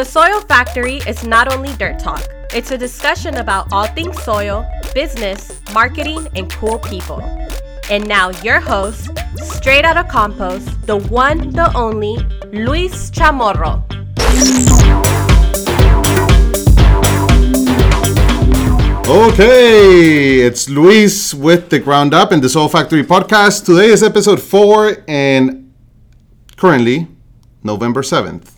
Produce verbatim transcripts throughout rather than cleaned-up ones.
The Soil Factory is not only dirt talk, it's a discussion about all things soil, business, marketing, and cool people. And now your host, straight out of compost, the one, the only, Luis Chamorro. Okay, it's Luis with The Ground Up and The Soil Factory podcast. Today is episode four and currently November seventh.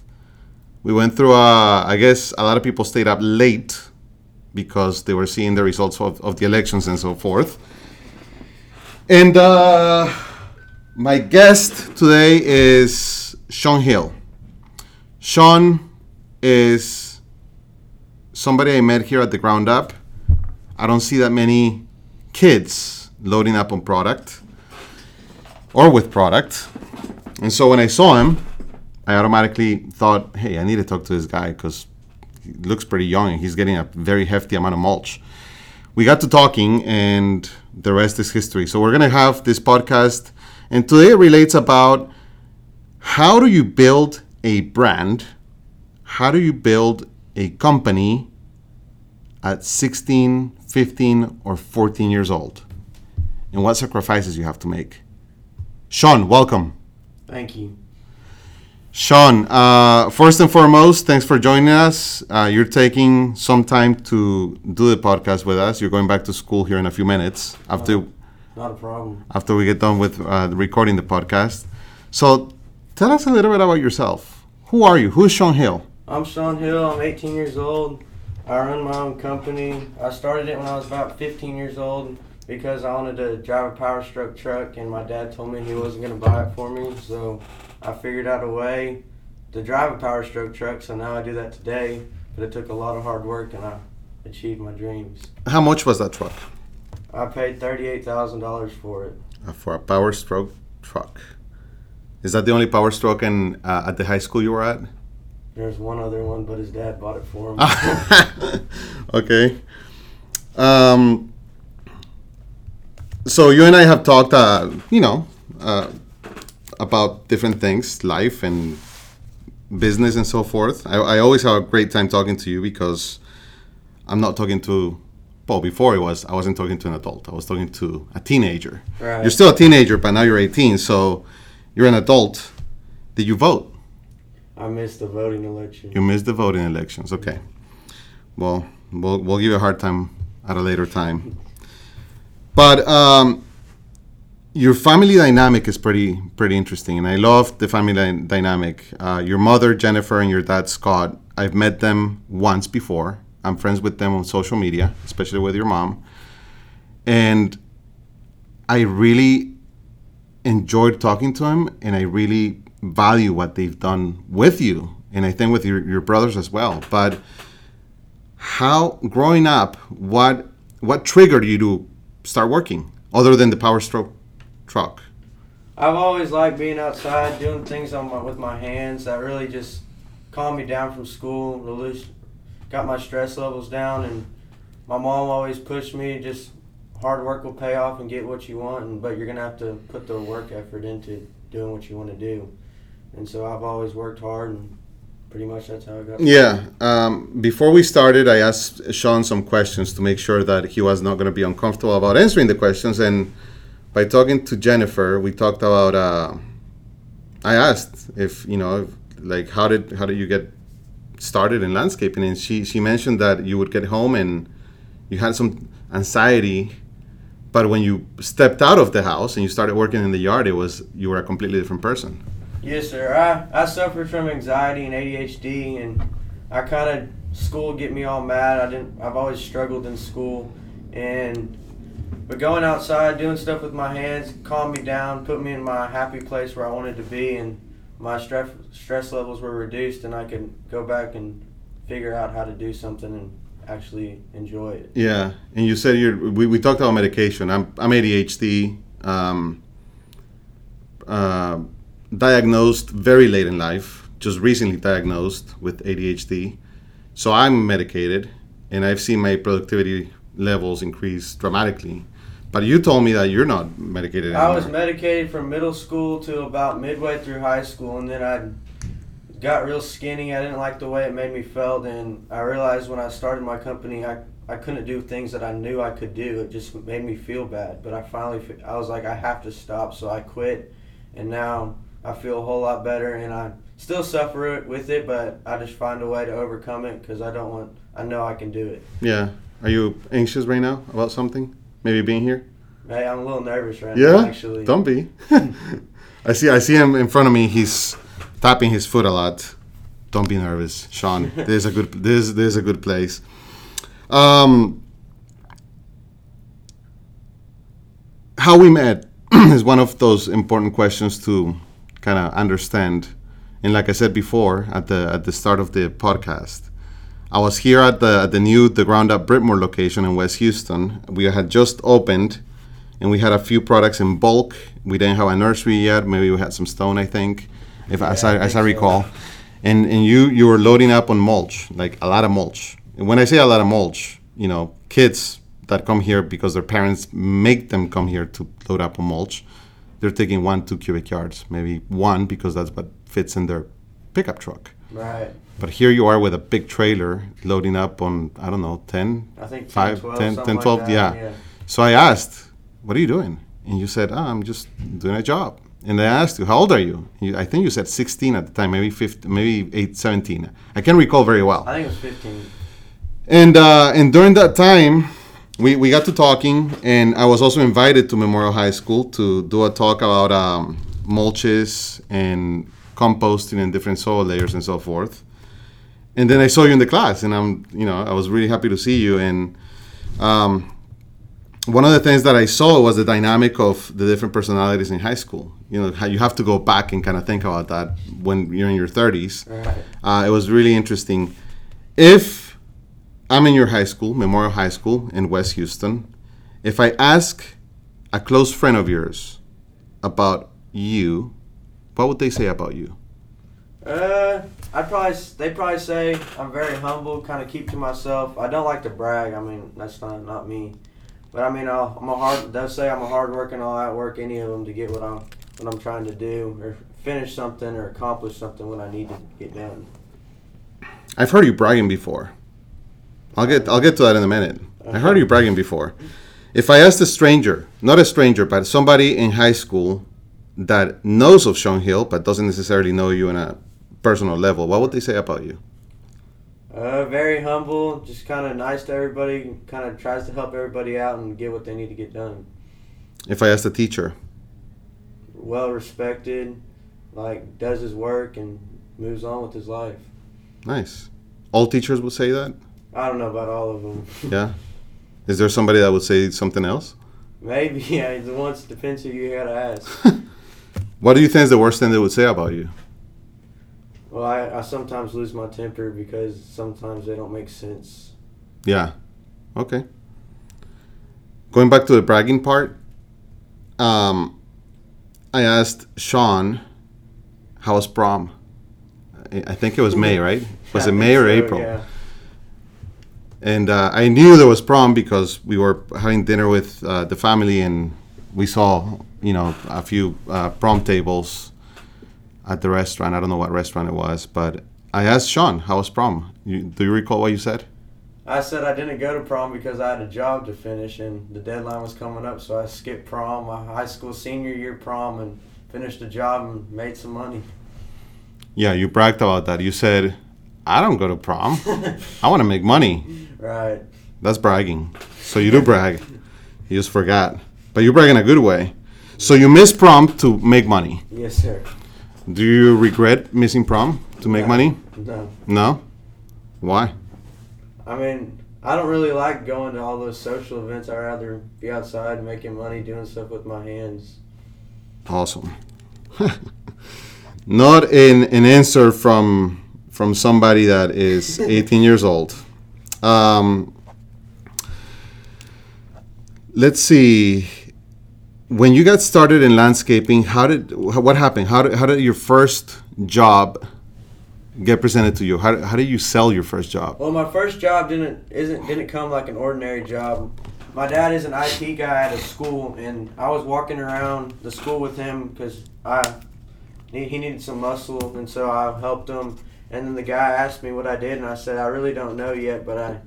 We went through, uh, I guess a lot of people stayed up late because they were seeing the results of, of the elections and so forth. And uh, my guest today is Sean Hill. Sean is somebody I met here at The Ground Up. I don't see that many kids loading up on product or with product. And so when I saw him, I automatically thought, hey, I need to talk to this guy because he looks pretty young and he's getting a very hefty amount of mulch. We got to talking and the rest is history. So we're going to have this podcast. And today it relates about how do you build a brand? How do you build a company at sixteen, fifteen, or fourteen years old? And what sacrifices you have to make. Sean, welcome. Thank you. Sean, uh, first and foremost, thanks for joining us. Uh, you're taking some time to do the podcast with us. You're going back to school here in a few minutes after. Not, not a problem. After we get done with uh, recording the podcast. So tell us a little bit about yourself. Who are you? Who's Sean Hill? I'm Sean Hill. I'm eighteen years old. I run my own company. I started it when I was about fifteen years old because I wanted to drive a Power Stroke truck, and my dad told me he wasn't going to buy it for me, so I figured out a way to drive a Power Stroke truck, so now I do that today, but it took a lot of hard work and I achieved my dreams. How much was that truck? I paid thirty-eight thousand dollars for it. Uh, for a Power Stroke truck. Is that the only Power Stroke in, uh, at the high school you were at? There's one other one, but his dad bought it for him. Okay. Um, so you and I have talked, uh, you know, uh, about different things, life and business and so forth. I, I always have a great time talking to you because I'm not talking to, well, before it was, I wasn't talking to an adult. I was talking to a teenager. Right. You're still a teenager, but now you're eighteen, so you're an adult. Did you vote? I missed the voting election. You missed the voting elections. Okay. Well, we'll, we'll give you a hard time at a later time. But um, your family dynamic is pretty pretty interesting, and I love the family dy- dynamic. Uh, your mother, Jennifer, and your dad, Scott, I've met them once before. I'm friends with them on social media, especially with your mom. And I really enjoyed talking to them, and I really value what they've done with you, and I think with your, your brothers as well. But how, growing up, what what triggered you to start working other than the Power Stroke truck? I've always liked being outside, doing things on my, with my hands. That really just calmed me down from school, released, got my stress levels down, and my mom always pushed me, just hard work will pay off and get what you want, and, but you're going to have to put the work effort into doing what you want to do. And so I've always worked hard, and pretty much that's how I got started. Yeah. Um, before we started, I asked Sean some questions to make sure that he was not going to be uncomfortable about answering the questions. And by talking to Jennifer, we talked about, uh, I asked if, you know, if, like, how did how did you get started in landscaping? And she, she mentioned that you would get home and you had some anxiety. But when you stepped out of the house and you started working in the yard, it was, you were a completely different person. Yes, sir. I, I suffered from anxiety and A D H D, and I kind of, school get me all mad. I didn't, I've always struggled in school, and but going outside, doing stuff with my hands, calmed me down, put me in my happy place where I wanted to be, and my stress stress levels were reduced, and I could go back and figure out how to do something and actually enjoy it. Yeah, and you said you're, we we talked about medication. I'm I'm A D H D. Um, uh, Diagnosed very late in life, just recently diagnosed with A D H D. So I'm medicated, and I've seen my productivity levels increase dramatically. But you told me that you're not medicated anymore. I was medicated from middle school to about midway through high school, and then I got real skinny. I didn't like the way it made me felt, and I realized when I started my company, I, I couldn't do things that I knew I could do. It just made me feel bad. But I finally, I was like, I have to stop, so I quit, and now I feel a whole lot better, and I still suffer with it, but I just find a way to overcome it because I don't want, I know I can do it. Yeah. Are you anxious right now about something? Maybe being here? Hey, I'm a little nervous right yeah? now, actually. Yeah? Don't be. I see I see him in front of me. He's tapping his foot a lot. Don't be nervous, Sean. There's a good there's there's a good place. Um, how we met is one of those important questions to kind of understand. And like I said before at the at the start of the podcast, I was here at the at the new The Ground Up Britmore location in West Houston. We had just opened, and we had a few products in bulk. We didn't have a nursery yet. Maybe we had some stone, I think, if yeah, as I, I as I recall. So. And and you you were loading up on mulch, like a lot of mulch. And when I say a lot of mulch, you know, kids that come here because their parents make them come here to load up on mulch, they're taking one, two cubic yards, maybe one because that's what fits in their pickup truck. Right. But here you are with a big trailer loading up on, I don't know, ten? I think five, ten, twelve, ten, ten, twelve like yeah. yeah. So I asked, what are you doing? And you said, oh, I'm just doing a job. And I asked you, how old are you? you? I think you said sixteen at the time, maybe fifteen, maybe eight, seventeen. I can't recall very well. I think it was fifteen. And uh, and during that time, we, we got to talking, and I was also invited to Memorial High School to do a talk about um, mulches and composting and different soil layers and so forth. And then I saw you in the class, and I'm, you know, I was really happy to see you. And um, one of the things that I saw was the dynamic of the different personalities in high school. You know, how you have to go back and kind of think about that when you're in your thirties. Right. Uh, it was really interesting. If I'm in your high school, Memorial High School in West Houston, if I ask a close friend of yours about you, what would they say about you? Uh, I'd probably they probably say I'm very humble, kind of keep to myself. I don't like to brag. I mean, that's not not me. But I mean, I'll, I'm a hard. They'll say I'm a hard worker, and I'll outwork any of them to get what I'm what I'm trying to do, or finish something, or accomplish something when I need to get done. I've heard you bragging before. I'll get I'll get to that in a minute. Uh-huh. I heard you bragging before. If I asked a stranger, not a stranger, but somebody in high school that knows of Sean Hill but doesn't necessarily know you in a personal level, what would they say about you? Uh, very humble, just kind of nice to everybody, kind of tries to help everybody out and get what they need to get done. If I asked a teacher? Well respected, like does his work and moves on with his life. Nice. All teachers would say that? I don't know about all of them. Yeah. Is there somebody that would say something else? Maybe, yeah. It depends who you got to ask. What do you think is the worst thing they would say about you? Well, I, I sometimes lose my temper because sometimes they don't make sense. Yeah. Okay. Going back to the bragging part, um, I asked Sean, how was prom? I, I think it was May, right? Was it May or so, April? Yeah. And uh, I knew there was prom because we were having dinner with uh, the family, and we saw, you know, a few uh, prom tables at the restaurant. I don't know what restaurant it was, but I asked Sean, how was prom? You, do you recall what you said? I said I didn't go to prom because I had a job to finish and the deadline was coming up, so I skipped prom, my high school senior year prom, and finished the job and made some money. Yeah, you bragged about that. You said, I don't go to prom. I want to make money. Right. That's bragging. So you do brag. You just forgot. But you brag in a good way. So you missed prom to make money. Yes, sir. Do you regret missing prom to make no, money? No. No? Why? I mean, I don't really like going to all those social events. I'd rather be outside making money, doing stuff with my hands. Awesome. Not an, an answer from from somebody that is eighteen years old. Um, let's see. When you got started in landscaping, how did what happened? How did, how did your first job get presented to you? How how did you sell your first job? Well, my first job didn't isn't didn't come like an ordinary job. My dad is an I T guy at a school, and I was walking around the school with him because I he needed some muscle, and so I helped him. And then the guy asked me what I did, and I said, I really don't know yet, but I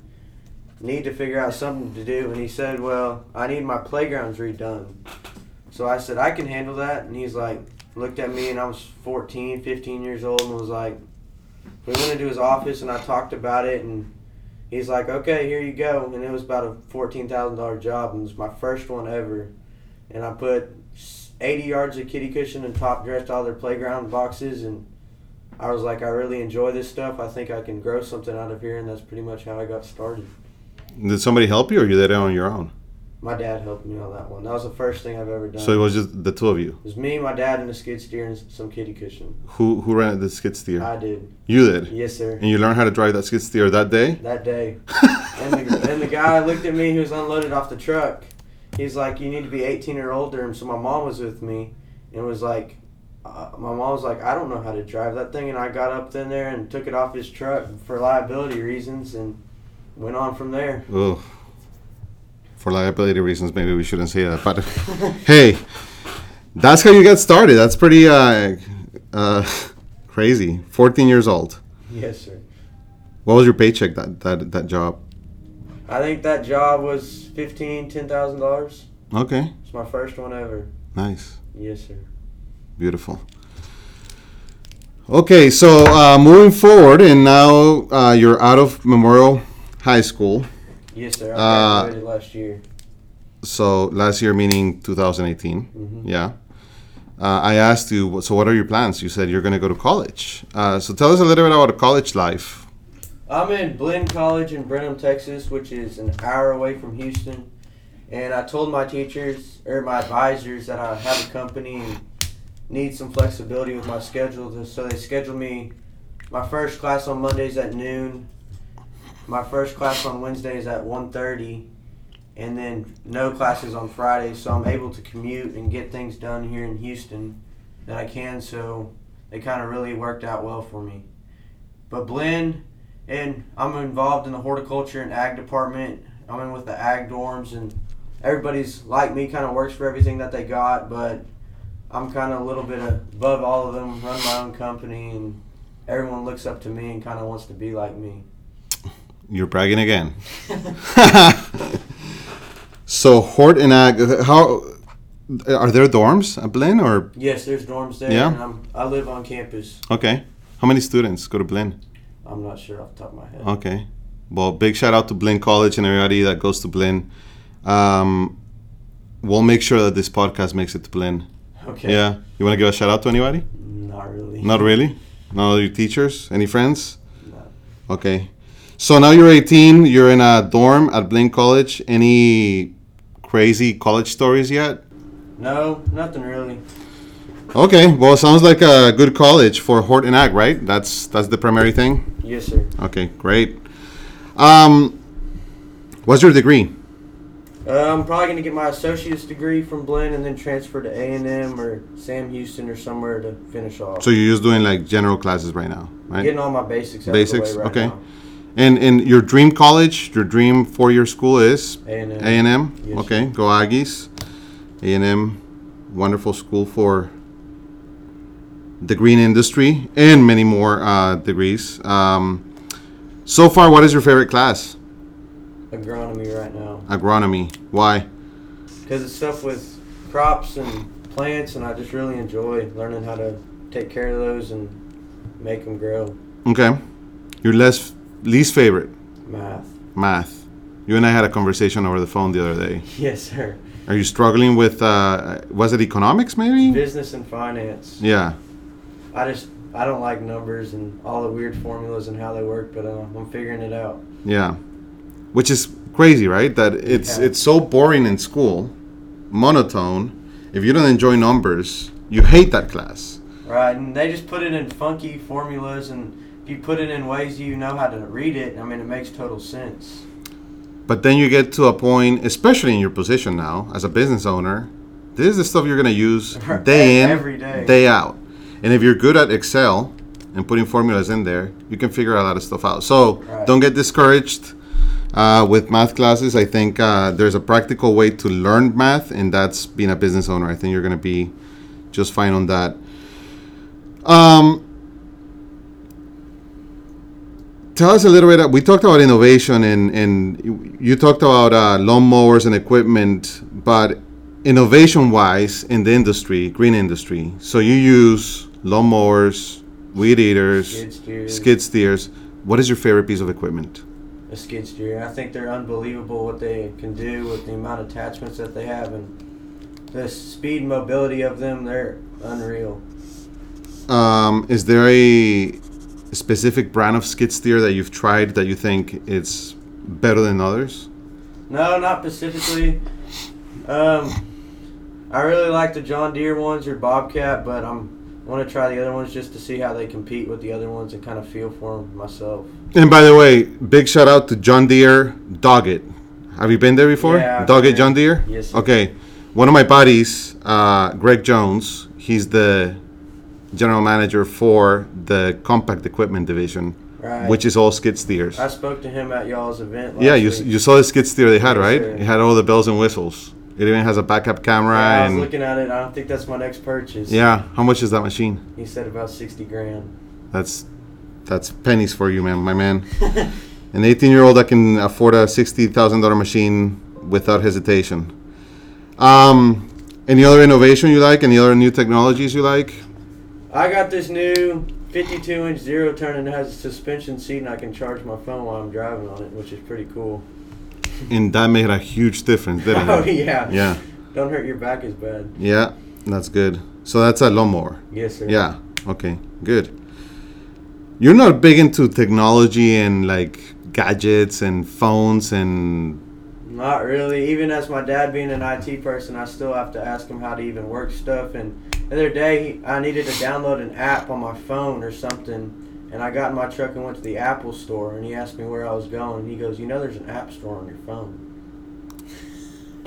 need to figure out something to do. And he said, well, I need my playgrounds redone. So I said, I can handle that. And he's like, looked at me, and I was fourteen, fifteen years old, and was like, we went into his office, and I talked about it, and he's like, okay, here you go. And it was about a fourteen thousand dollars job, and it was my first one ever. And I put eighty yards of kiddie cushion and top dressed all their playground boxes, and I was like, I really enjoy this stuff. I think I can grow something out of here, and that's pretty much how I got started. Did somebody help you, or you did it on your own? My dad helped me on that one. That was the first thing I've ever done. So it was just the two of you? It was me, my dad, and the skid steer and some kiddie cushion. Who who rented the skid steer? I did. You did? Yes, sir. And you learned how to drive that skid steer that day? That day. and, the, and the guy looked at me who was unloaded off the truck. He's like, you need to be eighteen or older. And so my mom was with me and was like, uh, my mom was like, I don't know how to drive that thing. And I got up in there and took it off his truck for liability reasons and went on from there. Ugh. For liability reasons, maybe we shouldn't say that. But hey, that's how you get started. That's pretty uh, uh, crazy. fourteen years old. Yes, sir. What was your paycheck that that, that job? I think that job was fifteen, ten thousand dollars. Okay. It's my first one ever. Nice. Yes, sir. Beautiful. Okay, so uh, moving forward, and now uh, you're out of Memorial High School. Yes, sir. I graduated uh, last year. So last year meaning two thousand eighteen. Mm-hmm. Yeah. Uh, I asked you, so what are your plans? You said you're going to go to college. Uh, so tell us a little bit about college life. I'm in Blinn College in Brenham, Texas, which is an hour away from Houston. And I told my teachers or my advisors that I have a company and need some flexibility with my schedule. So they scheduled me my first class on Mondays at noon. My first class on Wednesday is at one thirty, and then no classes on Friday, so I'm able to commute and get things done here in Houston that I can, so it kind of really worked out well for me. But Blinn, and I'm involved in the horticulture and ag department. I'm in with the ag dorms, and everybody's like me, kind of works for everything that they got, but I'm kind of a little bit above all of them, run my own company, and everyone looks up to me and kind of wants to be like me. You're bragging again. So Hort and Ag, how are there dorms at Blinn or? Yes, there's dorms there. Yeah. And I'm, I live on campus. Okay. How many students go to Blinn? I'm not sure off the top of my head. Okay. Well, big shout out to Blinn College and everybody that goes to Blinn. Um, we'll make sure that this podcast makes it to Blinn. Okay. Yeah. You want to give a shout out to anybody? Not really. Not really? None of your teachers? Any friends? No. Okay. So now you're eighteen, you're in a dorm at Blinn College. Any crazy college stories yet? No, nothing really. Okay, well, it sounds like a good college for Hort and Ag, right? That's that's the primary thing? Yes, sir. Okay, great. Um, what's your degree? Uh, I'm probably going to get my associate's degree from Blinn and then transfer to A and M or Sam Houston or somewhere to finish off. So you're just doing like general classes right now, right? Getting all my basics out basics? Of the way right okay. now. And and your dream college, your dream four-year school is? A and M. A and M? Yes. Okay, go Aggies. A and M, wonderful school for the green industry and many more uh, degrees. Um, so far, what is your favorite class? Agronomy right now. Agronomy. Why? Because it's stuff with crops and plants, and I just really enjoy learning how to take care of those and make them grow. Okay. Your less... Least favorite? Math. Math. You and I had a conversation over the phone the other day. Yes, sir. Are you struggling with, uh, was it economics maybe? Business and finance. Yeah. I just, I don't like numbers and all the weird formulas and how they work, but uh, I'm figuring it out. Yeah. Which is crazy, right? That it's yeah. it's so boring in school, monotone. If you don't enjoy numbers, you hate that class. Right, and they just put it in funky formulas and... If you put it in ways you know how to read it, I mean, it makes total sense. But then you get to a point, especially in your position now, as a business owner, this is the stuff you're going to use day in, every day. day out. And if you're good at Excel and putting formulas in there, you can figure a lot of stuff out. So right. Don't get discouraged uh, with math classes. I think uh, there's a practical way to learn math, and that's being a business owner. I think you're going to be just fine on that. Um, tell us a little bit. We talked about innovation, and, and you talked about uh, lawnmowers and equipment, but innovation-wise in the industry, green industry. So you use lawnmowers, weed eaters, skid steers. skid steers. What is your favorite piece of equipment? A skid steer. I think they're unbelievable what they can do with the amount of attachments that they have, and the speed and mobility of them, they're unreal. Um, is there a specific brand of skid steer that you've tried that you think it's better than others? No, not specifically. Um, I really like the John Deere ones or Bobcat, but I'm I want to try the other ones just to see how they compete with the other ones and kind of feel for them myself. And by the way, big shout out to John Deere, Doggett. Have you been there before? Yeah, Doggett, John Deere? Yes. Okay. Did. One of my buddies, uh, Greg Jones, he's the general manager for the compact equipment division, right, which is all skid steers. I spoke to him at y'all's event last Yeah, you week. You saw the skid steer they had, yes, right? Sir. It had all the bells and whistles. It even has a backup camera. Yeah, I was and looking at it. I don't think that's my next purchase. Yeah. How much is that machine? He said about sixty grand. That's that's pennies for you, man, my man. An eighteen-year-old that can afford a sixty thousand dollars machine without hesitation. Um, any other innovation you like? Any other new technologies you like? I got this new fifty-two inch zero-turn, and it has a suspension seat, and I can charge my phone while I'm driving on it, which is pretty cool. And that made a huge difference, didn't oh, it? Oh, yeah. Yeah. Don't hurt your back as bad. Yeah, that's good. So that's a lawnmower. Yes, sir. Yeah. Okay, good. You're not big into technology and, like, gadgets and phones and... Not really. Even as my dad being an I T person, I still have to ask him how to even work stuff. And the other day, I needed to download an app on my phone or something. And I got in my truck and went to the Apple store, and he asked me where I was going. And he goes, you know there's an app store on your phone.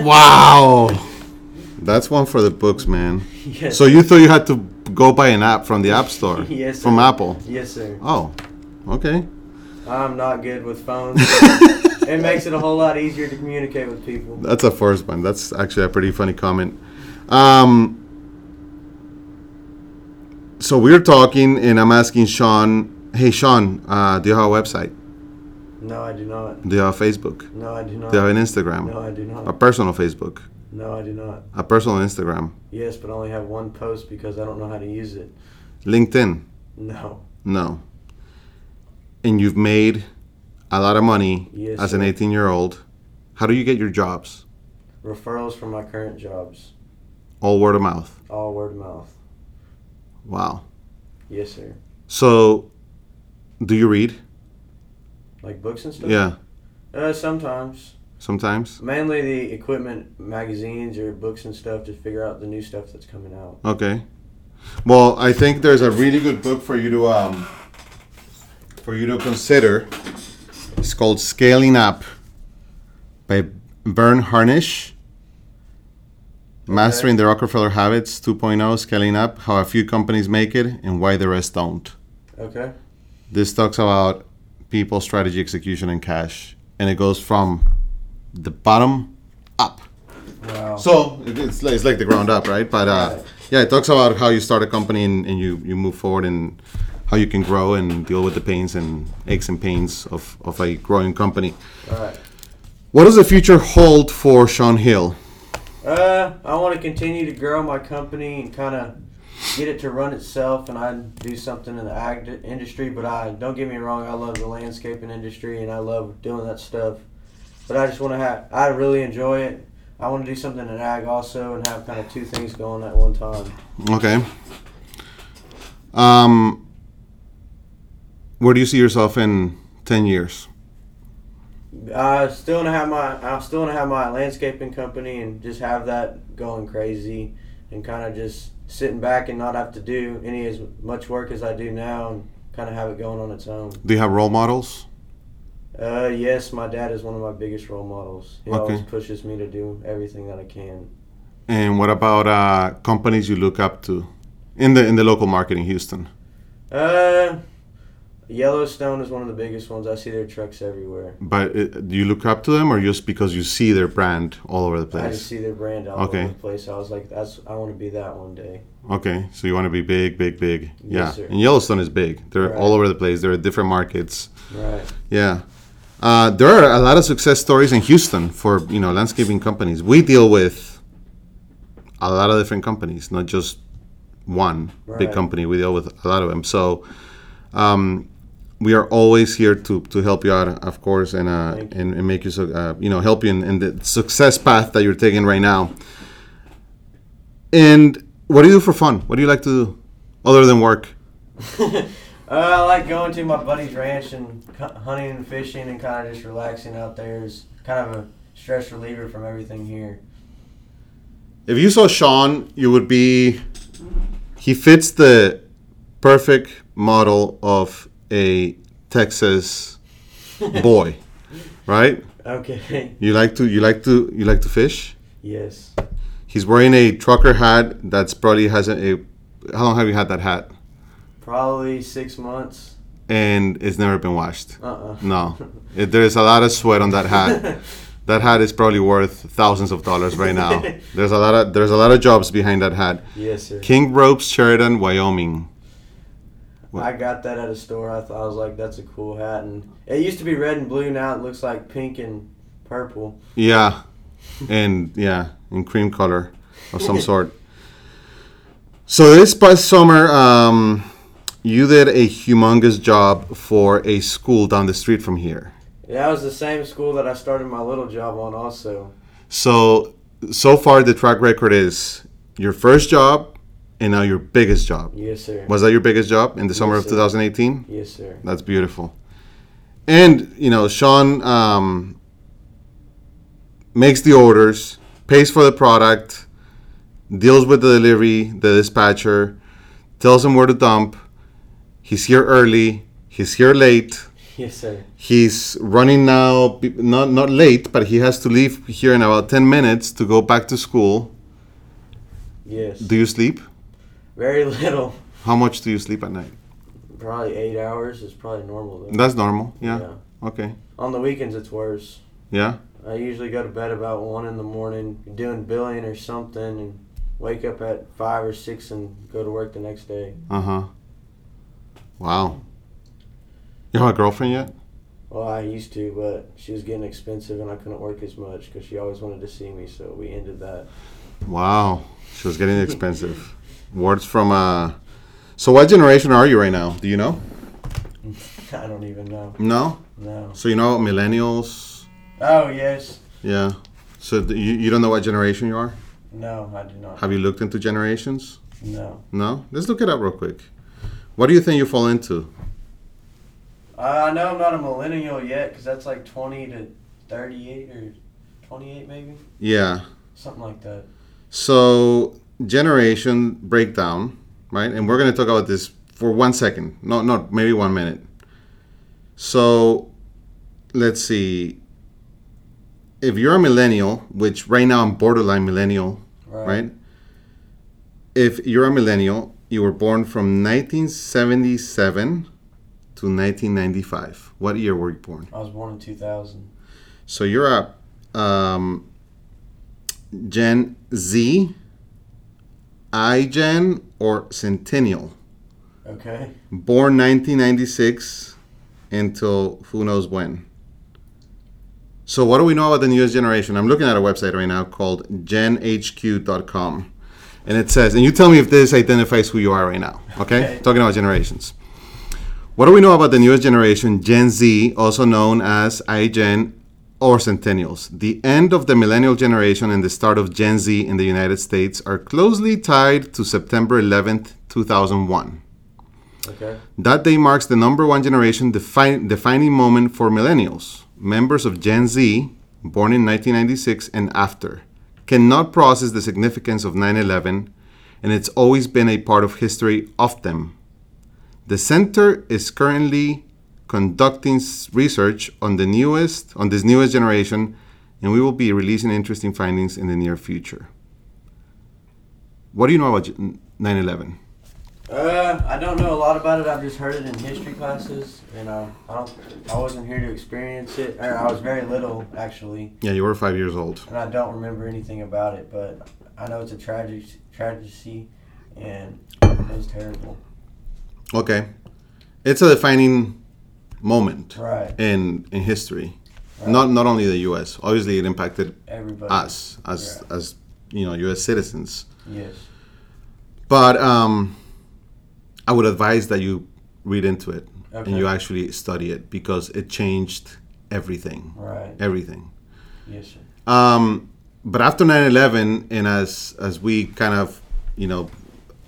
Wow. That's one for the books, man. Yes, so sir. You thought you had to go buy an app from the App Store? Yes, sir. From Apple? Yes, sir. Oh, okay. I'm not good with phones. It makes it a whole lot easier to communicate with people. That's a first one. That's actually a pretty funny comment. Um, so we're talking, and I'm asking Sean... Hey, Sean, uh, do you have a website? No, I do not. Do you have Facebook? No, I do not. Do you have an Instagram? No, I do not. A personal Facebook? No, I do not. A personal Instagram? Yes, but I only have one post because I don't know how to use it. LinkedIn? No. No. And you've made a lot of money yes, as sir. an eighteen-year-old. How do you get your jobs? Referrals from my current jobs. All word of mouth? All word of mouth. Wow. Yes, sir. So... Do you read? Like books and stuff? Yeah. Uh, sometimes. Sometimes? Mainly the equipment magazines or books and stuff to figure out the new stuff that's coming out. Okay. Well, I think there's a really good book for you to um for you to consider. It's called Scaling Up by Bern Harnish. Okay. Mastering the Rockefeller Habits two point oh, Scaling Up, How a Few Companies Make It and Why the Rest Don't. Okay. This talks about people, strategy, execution, and cash. And it goes from the bottom up. Wow. So it's like, it's like the ground up, right? But uh, yeah, it talks about how you start a company and, and you, you move forward and how you can grow and deal with the pains and aches and pains of, of a growing company. All right. What does the future hold for Sean Hill? Uh, I want to continue to grow my company and kind of get it to run itself, and I do something in the ag industry, but I don't get me wrong, I love the landscaping industry and I love doing that stuff, but I just want to have, I really enjoy it. I want to do something in ag also and have kind of two things going at one time. Okay. Um, where do you see yourself in ten years? I still want to have my, I'm still going to have my landscaping company and just have that going crazy and kind of just sitting back and not have to do any as much work as I do now and kind of have it going on its own. Do you have role models? Uh, yes, my dad is one of my biggest role models. He okay. always pushes me to do everything that I can. And what about uh, companies you look up to in the in the local market in Houston? Uh, Yellowstone is one of the biggest ones. I see their trucks everywhere. But it, do you look up to them, or just because you see their brand all over the place? I just see their brand all okay. over the place. I was like, that's I want to be that one day. Okay, so you want to be big, big, big. Yes, yeah, sir. And Yellowstone is big. They're right. all over the place. They're at different markets. Right. Yeah. Uh, there are a lot of success stories in Houston for, you know, landscaping companies. We deal with a lot of different companies, not just one right. big company. We deal with a lot of them. So um, we are always here to, to help you out, of course, and uh, and, and make you, uh, you know, help you in, in the success path that you're taking right now. And what do you do for fun? What do you like to do other than work? Uh, I like going to my buddy's ranch and hunting and fishing and kind of just relaxing out there. It's kind of a stress reliever from everything here. If you saw Sean, you would be... He fits the perfect model of a Texas boy, right? Okay. You like to you like to you like to fish? Yes. He's wearing a trucker hat that's probably has a, a how long have you had that hat? Probably six months. And it's never been washed. Uh-uh. No. It, there's a lot of sweat on that hat. That hat is probably worth thousands of dollars right now. There's a lot of there's a lot of jobs behind that hat. Yes, sir. King Ropes, Sheridan, Wyoming. What? I got that at a store. I, th- I was like, that's a cool hat. And it used to be red and blue. Now it looks like pink and purple. Yeah. And, yeah, in cream color of some sort. So this past summer... Um, You did a humongous job for a school down the street from here. Yeah, it was the same school that I started my little job on also. So, so far the track record is your first job and now your biggest job. Yes, sir. Was that your biggest job in the summer yes, of twenty eighteen? Yes, sir. That's beautiful. And, you know, Sean um, makes the orders, pays for the product, deals with the delivery, the dispatcher, tells him where to dump. He's here early. He's here late. Yes, sir. He's running now, not not late, but he has to leave here in about ten minutes to go back to school. Yes. Do you sleep? Very little. How much do you sleep at night? Probably eight hours. It's probably normal, though. That's normal, yeah. yeah. Okay. On the weekends, it's worse. Yeah? I usually go to bed about one in the morning, doing billing or something, and wake up at five or six and go to work the next day. Uh-huh. Wow. You have a girlfriend yet? Well, I used to, but she was getting expensive and I couldn't work as much because she always wanted to see me, so we ended that. Wow. She was getting expensive. Words from... Uh... So what generation are you right now? Do you know? I don't even know. No? No. So you know millennials? Oh, yes. Yeah. So you, you don't know what generation you are? No, I do not. Have you looked into generations? No. No? Let's look it up real quick. What do you think you fall into? Uh, I know I'm not a millennial yet because that's like twenty to thirty-eight or twenty-eight maybe. Yeah. Something like that. So generation breakdown, right? And we're going to talk about this for one second. No, not maybe one minute. So let's see. If you're a millennial, which right now I'm borderline millennial, right? right? If you're a millennial... You were born from nineteen seventy-seven to nineteen ninety-five. What year were you born? I was born in two thousand. So you're a um, Gen Z, iGen, or Centennial. Okay. Born nineteen ninety-six until who knows when. So what do we know about the newest generation? I'm looking at a website right now called gen h q dot com. And it says, and you tell me if this identifies who you are right now, okay? okay? Talking about generations. What do we know about the newest generation, Gen Z, also known as iGen or Centennials? The end of the millennial generation and the start of Gen Z in the United States are closely tied to September eleventh, two thousand one. Okay. That day marks the number one generation defi- defining moment for millennials. Members of Gen Z, born in nineteen ninety-six and after, cannot process the significance of nine eleven, and it's always been a part of history of them. The center is currently conducting research on the newest, on this newest generation, and we will be releasing interesting findings in the near future. What do you know about nine eleven? Uh, I don't know a lot about it. I've just heard it in history classes, and um, I don't. I wasn't here to experience it. I was very little, actually. Yeah, you were five years old. And I don't remember anything about it, but I know it's a tragic tragedy, and it was terrible. Okay, it's a defining moment, right. in in history. Right. Not not only the U S Obviously, it impacted everybody. Us as right. as you know, U S citizens. Yes. But um. I would advise that you read into it okay. and you actually study it because it changed everything. Right. Everything. Yes, sir. Um, but after nine eleven and as as we kind of, you know,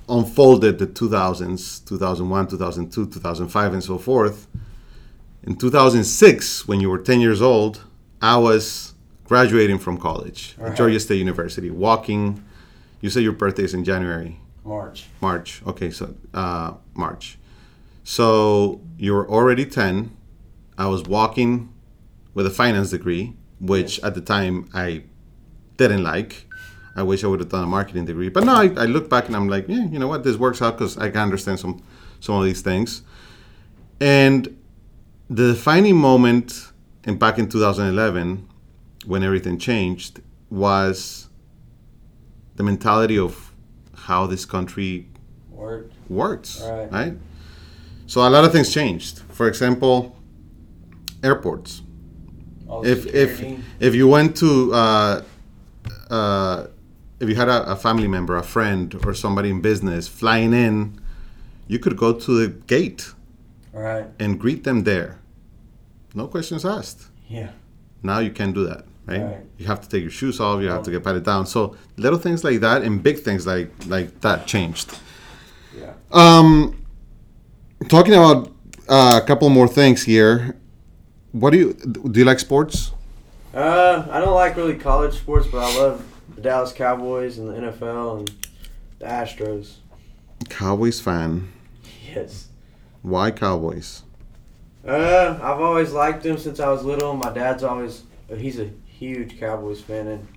unfolded the two thousands, two thousand one, two thousand two, two thousand five, and so forth, in two thousand six, when you were ten years old, I was graduating from college right. at Georgia State University, walking. You say your birthday is in January. March. March. Okay, so uh, March. So you were already ten. I was walking with a finance degree, which yes. at the time I didn't like. I wish I would have done a marketing degree. But no, I, I look back and I'm like, yeah, you know what? This works out because I can understand some, some of these things. And the defining moment in, back in two thousand eleven, when everything changed, was the mentality of how this country Worked. works, right. right? So a lot of things changed. For example, airports. All if security. if if you went to uh, uh, if you had a, a family member, a friend, or somebody in business flying in, you could go to the gate, right, and greet them there. No questions asked. Yeah. Now you can't do that. Right? Right. You have to take your shoes off. You have to get patted down. So little things like that and big things like like that changed. Yeah. Um, talking about uh, a couple more things here. What do you do? You like sports? Uh, I don't like really college sports, but I love the Dallas Cowboys and the N F L and the Astros. Cowboys fan. Yes. Why Cowboys? Uh, I've always liked them since I was little. My dad's always he's a huge Cowboys fan, and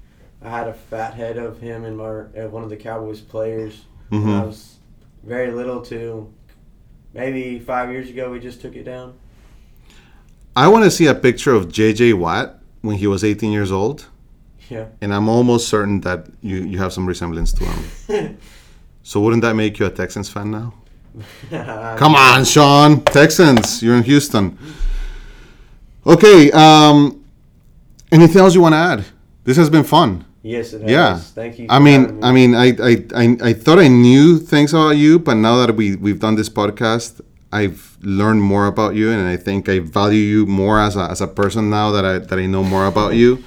I had a fat head of him and my uh, one of the Cowboys players mm-hmm. when I was very little too. Maybe five years ago we just took it down. I want to see a picture of J J Watt when he was eighteen years old. Yeah. And I'm almost certain that you, you have some resemblance to him. So wouldn't that make you a Texans fan now? Come on, Sean. Texans, you're in Houston. Okay, um... anything else you want to add? This has been fun. Yes, it has. Yeah. Thank you. I mean, I mean, I, I, I, I thought I knew things about you, but now that we we've done this podcast, I've learned more about you, and I think I value you more as a as a person now that I that I know more about you.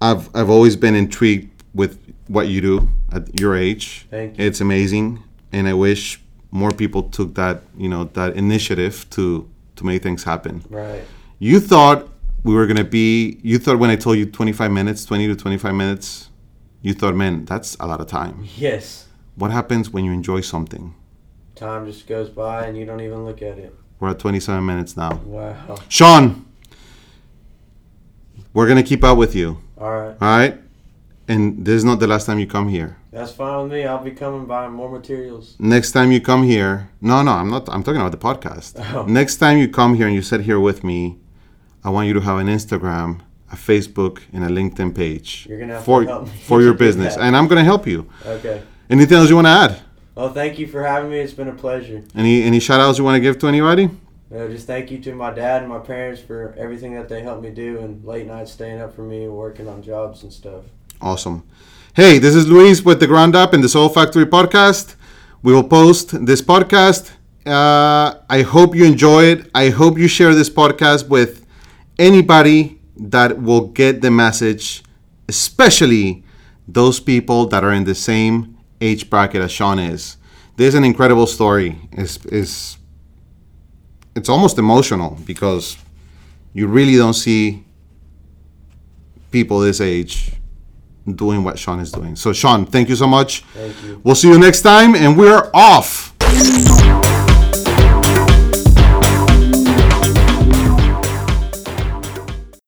I've I've always been intrigued with what you do at your age. Thank you. It's amazing, and I wish more people took that you know that initiative to to make things happen. Right. You thought. We were going to be, you thought when I told you twenty-five minutes, twenty to twenty-five minutes, you thought, man, that's a lot of time. Yes. What happens when you enjoy something? Time just goes by and you don't even look at it. We're at twenty-seven minutes now. Wow. Sean, we're going to keep up with you. All right. All right? And this is not the last time you come here. That's fine with me. I'll be coming by more materials. Next time you come here. No, no, I'm not. I'm talking about the podcast. Oh. Next time you come here and you sit here with me, I want you to have an Instagram, a Facebook, and a LinkedIn page. You're gonna have for, to help me for your business, and I'm gonna help you. Okay. Anything else you want to add? Well, thank you for having me. It's been a pleasure. Any any shout outs you want to give to anybody? No, just thank you to my dad and my parents for everything that they helped me do and late nights staying up for me, working on jobs and stuff. Awesome. Hey, this is Luis with The Ground Up and The Soil Factory Podcast. We will post this podcast. Uh, I hope you enjoy it. I hope you share this podcast with anybody that will get the message, especially those people that are in the same age bracket as Sean is. This is an incredible story. It's, it's, it's almost emotional because you really don't see people this age doing what Sean is doing. So, Sean, thank you so much. Thank you. We'll see you next time, and we're off.